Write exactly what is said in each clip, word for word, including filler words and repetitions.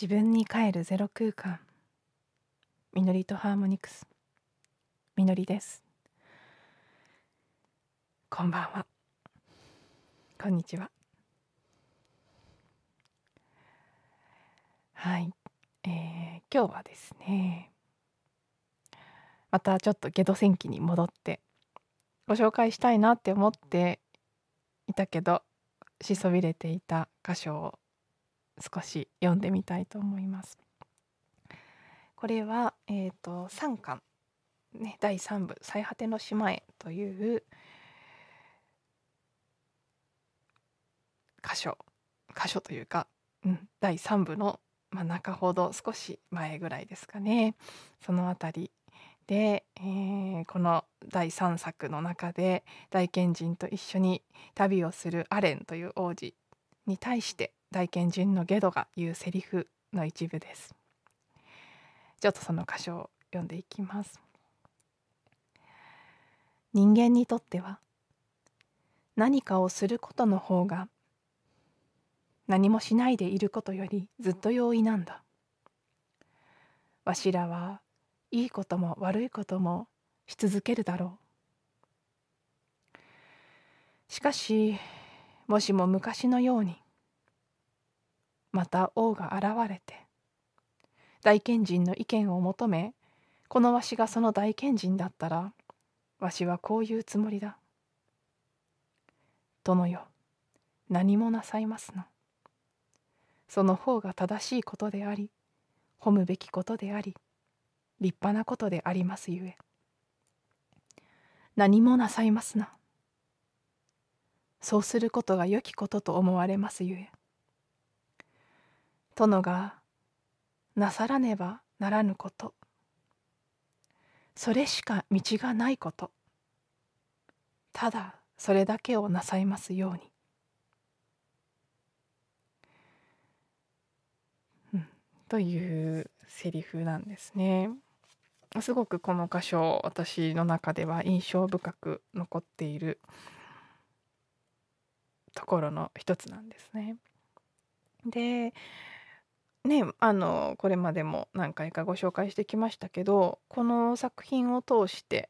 自分に帰るゼロ空間、みのりとハーモニクス、みのりです。こんばんは、こんにちは。はい、えー、今日はですね、またちょっとゲド戦記に戻ってご紹介したいなって思っていたけどしそびれていた箇所を少し読んでみたいと思います。これは、えー、とさんかん、ね、だいさんぶ「最果ての島へ」という箇所箇所というか、うん、だいさんぶの真ん中ほど少し前ぐらいですかね。そのあたりで、えー、このだいさんさくの中で大賢人と一緒に旅をするアレンという王子に対して大賢人のゲドが言うセリフの一部です。ちょっとその箇所を読んでいきます。人間にとっては何かをすることの方が何もしないでいることよりずっと容易なんだ。わしらはいいことも悪いこともし続けるだろう。しかしもしも昔のようにまた王が現れて大賢人の意見を求め、このわしがその大賢人だったらわしはこう言うつもりだ。殿よ、何もなさいますな。その方が正しいことであり、褒むべきことであり、立派なことでありますゆえ、何もなさいますな。そうすることが良きことと思われますゆえ、殿がなさらねばならぬこと、それしか道がないこと、ただそれだけをなさいますように。というセリフなんですね。すごくこの箇所、私の中では印象深く残っているところの一つなんですね。でね、あのこれまでも何回かご紹介してきましたけど、この作品を通して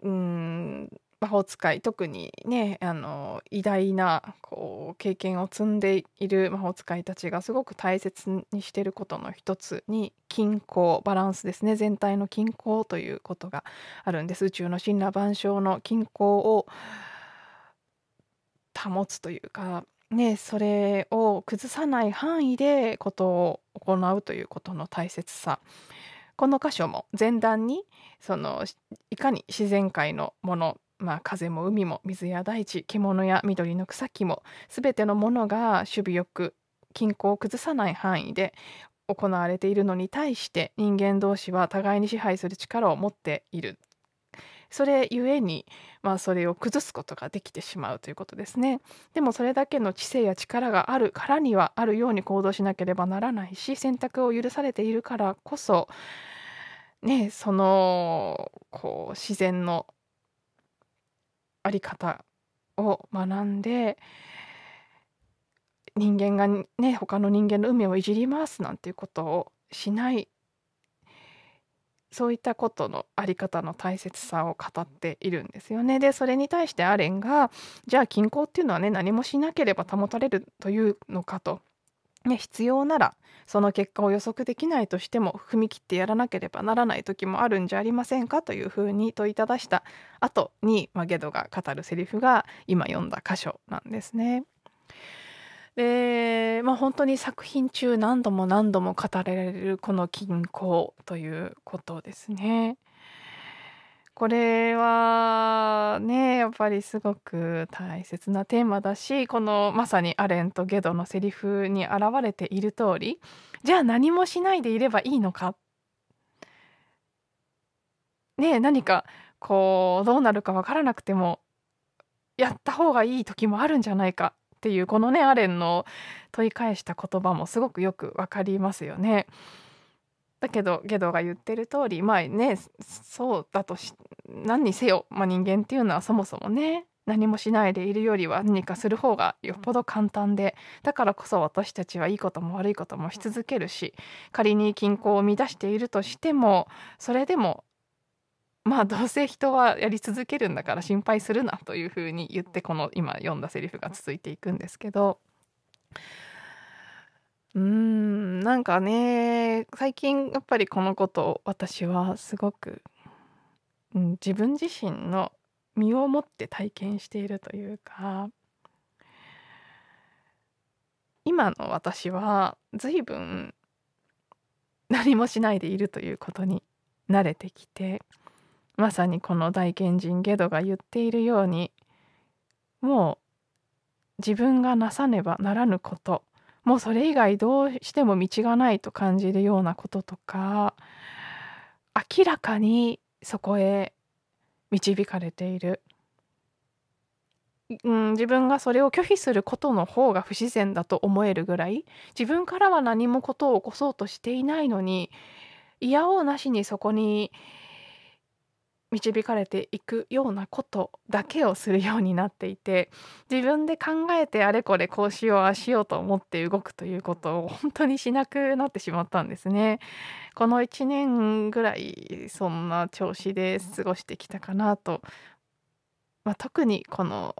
うーん魔法使い、特にね、あの偉大なこう経験を積んでいる魔法使いたちがすごく大切にしていることの一つに均衡、バランスですね、全体の均衡ということがあるんです。宇宙の神羅万象の均衡を保つというか、ね、それを崩さない範囲でことを行うということの大切さ、この箇所も前段にそのいかに自然界のもの、まあ、風も海も水や大地、獣や緑の草木も全てのものが守備よく均衡を崩さない範囲で行われているのに対して人間同士は互いに支配する力を持っている。それゆえに、まあ、それを崩すことができてしまうということですね。でもそれだけの知性や力があるからにはあるように行動しなければならないし、選択を許されているからこそ、ね、そのこう自然のあり方を学んで、人間がね他の人間の運命をいじり回すなんていうことをしない、そういったことのあり方の大切さを語っているんですよね。でそれに対してアレンがじゃあ均衡っていうのはね何もしなければ保たれるというのかと、ね、必要ならその結果を予測できないとしても踏み切ってやらなければならない時もあるんじゃありませんかというふうに問いただした後にゲドが語るセリフが今読んだ箇所なんですね。で、まあ、本当に作品中何度も何度も語られるこの均衡ということですね。これはねやっぱりすごく大切なテーマだし、このまさにアレンとゲドのセリフに現れている通り、じゃあ何もしないでいればいいのか、ね、何かこうどうなるか分からなくてもやった方がいい時もあるんじゃないかっていう、このねアレンの問い返した言葉もすごくよく分かりますよね。だけどゲドが言ってる通り、まあねそうだとし何にせよ、まあ、人間っていうのはそもそもね何もしないでいるよりは何かする方がよっぽど簡単で、だからこそ私たちはいいことも悪いこともし続けるし、仮に均衡を乱しているとしても、それでもまあどうせ人はやり続けるんだから心配するなというふうに言って、この今読んだセリフが続いていくんですけど、うーんなんかね、最近やっぱりこのことを私はすごく、うん、自分自身の身をもって体験しているというか、今の私は随分何もしないでいるということに慣れてきて、まさにこの大賢人ゲドが言っているように、もう自分がなさねばならぬこと、もうそれ以外どうしても道がないと感じるようなこととか、明らかにそこへ導かれている、うん、自分がそれを拒否することの方が不自然だと思えるぐらい、自分からは何もことを起こそうとしていないのに、嫌おうなしにそこに導かれていくようなことだけをするようになっていて、自分で考えてあれこれこうしようああしようと思って動くということを本当にしなくなってしまったんですね。このいちねんぐらいそんな調子で過ごしてきたかなと、まあ、特にこの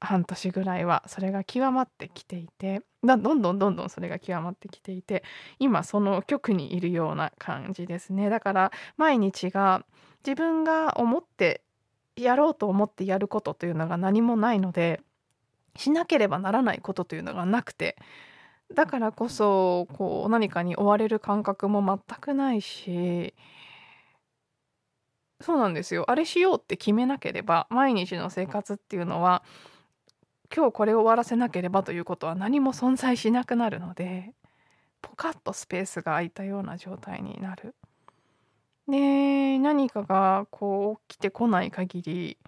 半年ぐらいはそれが極まってきていて、どんどんどんどんそれが極まってきていて、今その極にいるような感じですね。だから毎日が自分が思ってやろうと思ってやることというのが何もないので、しなければならないことというのがなくて、だからこそこう何かに追われる感覚も全くないし、そうなんですよ、あれしようって決めなければ毎日の生活っていうのは、今日これを終わらせなければということは何も存在しなくなるので、ポカッとスペースが空いたような状態になる。で、何かがこう起きてこない限り、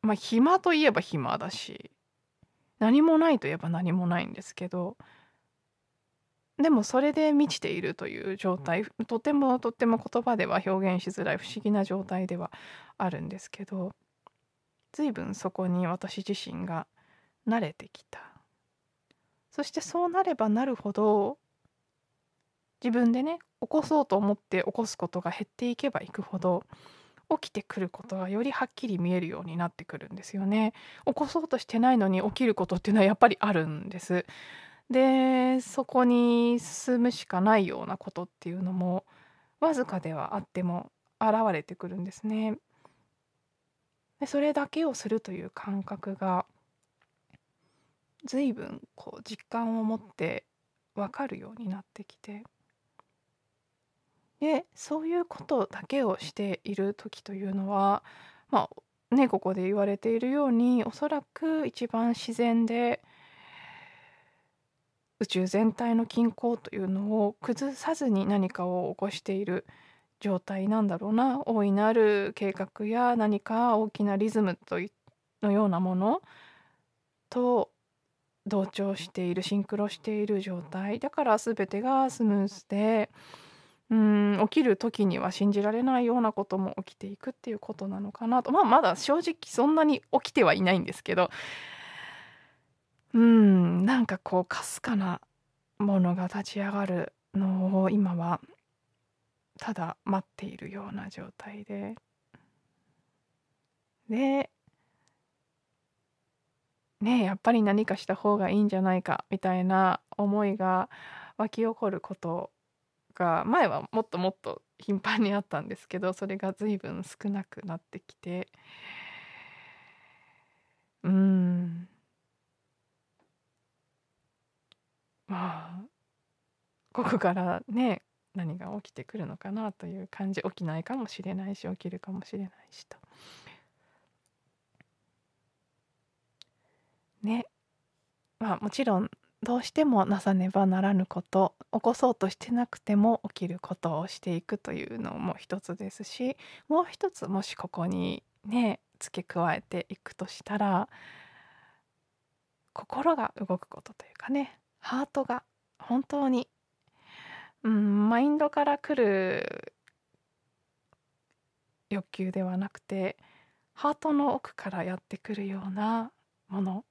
まあ暇といえば暇だし、何もないといえば何もないんですけど、でもそれで満ちているという状態、とてもとても言葉では表現しづらい不思議な状態ではあるんですけど、随分そこに私自身が慣れてきた。そしてそうなればなるほど、自分でね起こそうと思って起こすことが減っていけばいくほど、起きてくることがよりはっきり見えるようになってくるんですよね。起こそうとしてないのに起きることっていうのはやっぱりあるんです。で、そこに進むしかないようなことっていうのもわずかではあっても現れてくるんですね。で、それだけをするという感覚が随分こう実感を持って分かるようになってきて、でそういうことだけをしている時というのは、まあね、ここで言われているように、おそらく一番自然で宇宙全体の均衡というのを崩さずに何かを起こしている状態なんだろうな。大いなる計画や何か大きなリズムといのようなものと同調している、シンクロしている状態だから、全てがスムーズで、うーん起きる時には信じられないようなことも起きていくっていうことなのかなと。まあまだ正直そんなに起きてはいないんですけど、うーんなんかこうかすかなものが立ち上がるのを今はただ待っているような状態で、でね、やっぱり何かした方がいいんじゃないかみたいな思いが湧き起こることが、前はもっともっと頻繁にあったんですけど、それが随分少なくなってきて、うーんまあここからね何が起きてくるのかなという感じ。起きないかもしれないし、起きるかもしれないしと。ね、まあもちろんどうしてもなさねばならぬこと、起こそうとしてなくても起きることをしていくというのも一つですし、もう一つもしここにね付け加えていくとしたら、心が動くことというかね、ハートが本当に、うん、マインドから来る欲求ではなくて、ハートの奥からやってくるようなもの、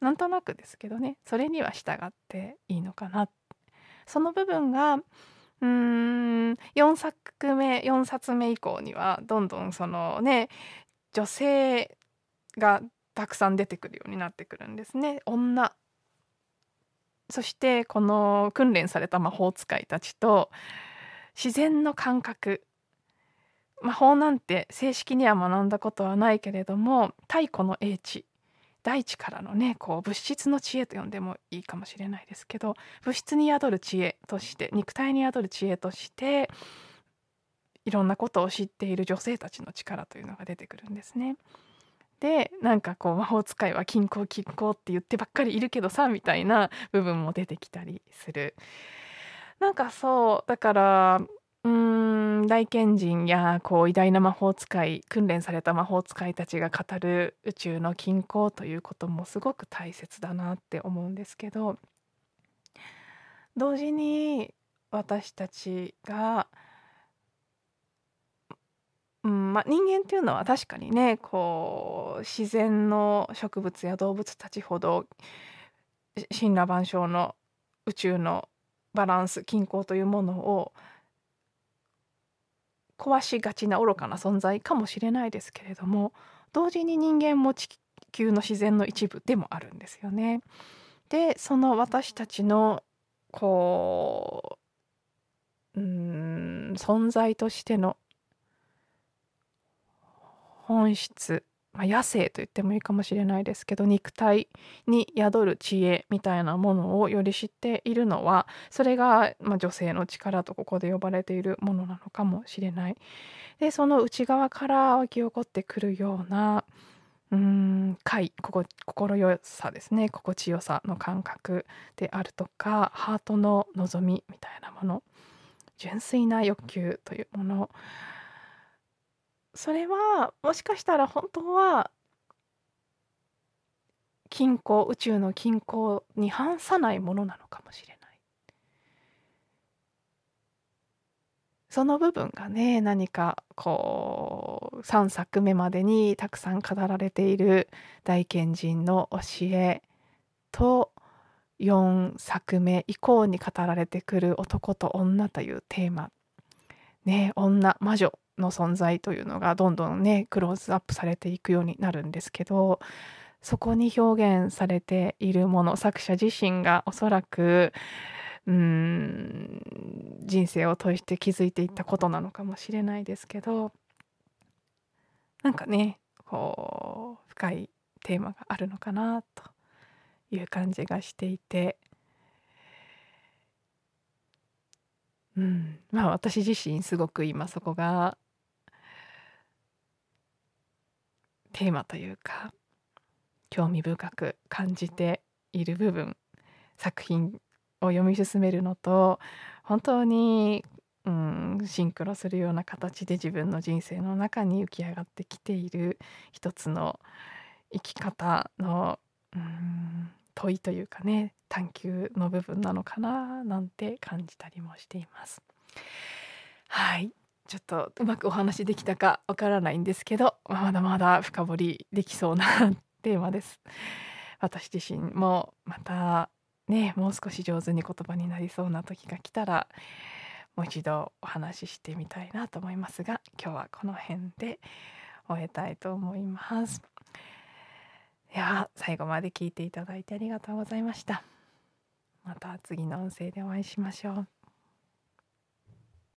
なんとなくですけどね、それには従っていいのかな。その部分がうーんよんさくめよんさつめ以降にはどんどんそのね女性がたくさん出てくるようになってくるんですね。女、そしてこの訓練された魔法使いたちと自然の感覚、魔法なんて正式には学んだことはないけれども、太古の英知、大地からのねこう物質の知恵と呼んでもいいかもしれないですけど、物質に宿る知恵として肉体に宿る知恵としていろんなことを知っている女性たちの力というのが出てくるんですね。でなんかこう魔法使いは均衡均衡って言ってばっかりいるけどさみたいな部分も出てきたりする。なんかそうだからうーん大賢人やこう偉大な魔法使い、訓練された魔法使いたちが語る宇宙の均衡ということもすごく大切だなって思うんですけど、同時に私たちがうんまあ、人間っていうのは確かにねこう自然の植物や動物たちほど森羅万象の宇宙のバランス均衡というものを壊しがちな愚かな存在かもしれないですけれども、同時に人間も地球の自然の一部でもあるんですよね。でその私たちのこう、うーん存在としての本質、まあ、野生と言ってもいいかもしれないですけど、肉体に宿る知恵みたいなものをより知っているのは、それが、まあ、女性の力とここで呼ばれているものなのかもしれない。でその内側から湧き起こってくるようなうーん快、心地さですね、心地よさの感覚であるとか、ハートの望みみたいなもの、純粋な欲求というもの、それはもしかしたら本当は均衡、宇宙の均衡に反さないものなのかもしれない。その部分がね何かこうさんさくめまでにたくさん語られている大賢人の教えとよんさくめ以降に語られてくる男と女というテーマ、ね、女魔女の存在というのがどんどんねクローズアップされていくようになるんですけど、そこに表現されているもの、作者自身がおそらくうーん人生を通して気づいていったことなのかもしれないですけど、なんかねこう深いテーマがあるのかなという感じがしていて、うんまあ、私自身すごく今そこがテーマというか興味深く感じている部分、作品を読み進めるのと本当に、うん、シンクロするような形で自分の人生の中に浮き上がってきている一つの生き方の、うん問いというかね探求の部分なのかななんて感じたりもしています。はいちょっとうまくお話できたかわからないんですけど、まだまだ深掘りできそうなテーマです。私自身もまたねもう少し上手に言葉になりそうな時が来たらもう一度お話ししてみたいなと思いますが、今日はこの辺で終えたいと思います。では最後まで聞いていただいてありがとうございました。また次の音声でお会いしましょう。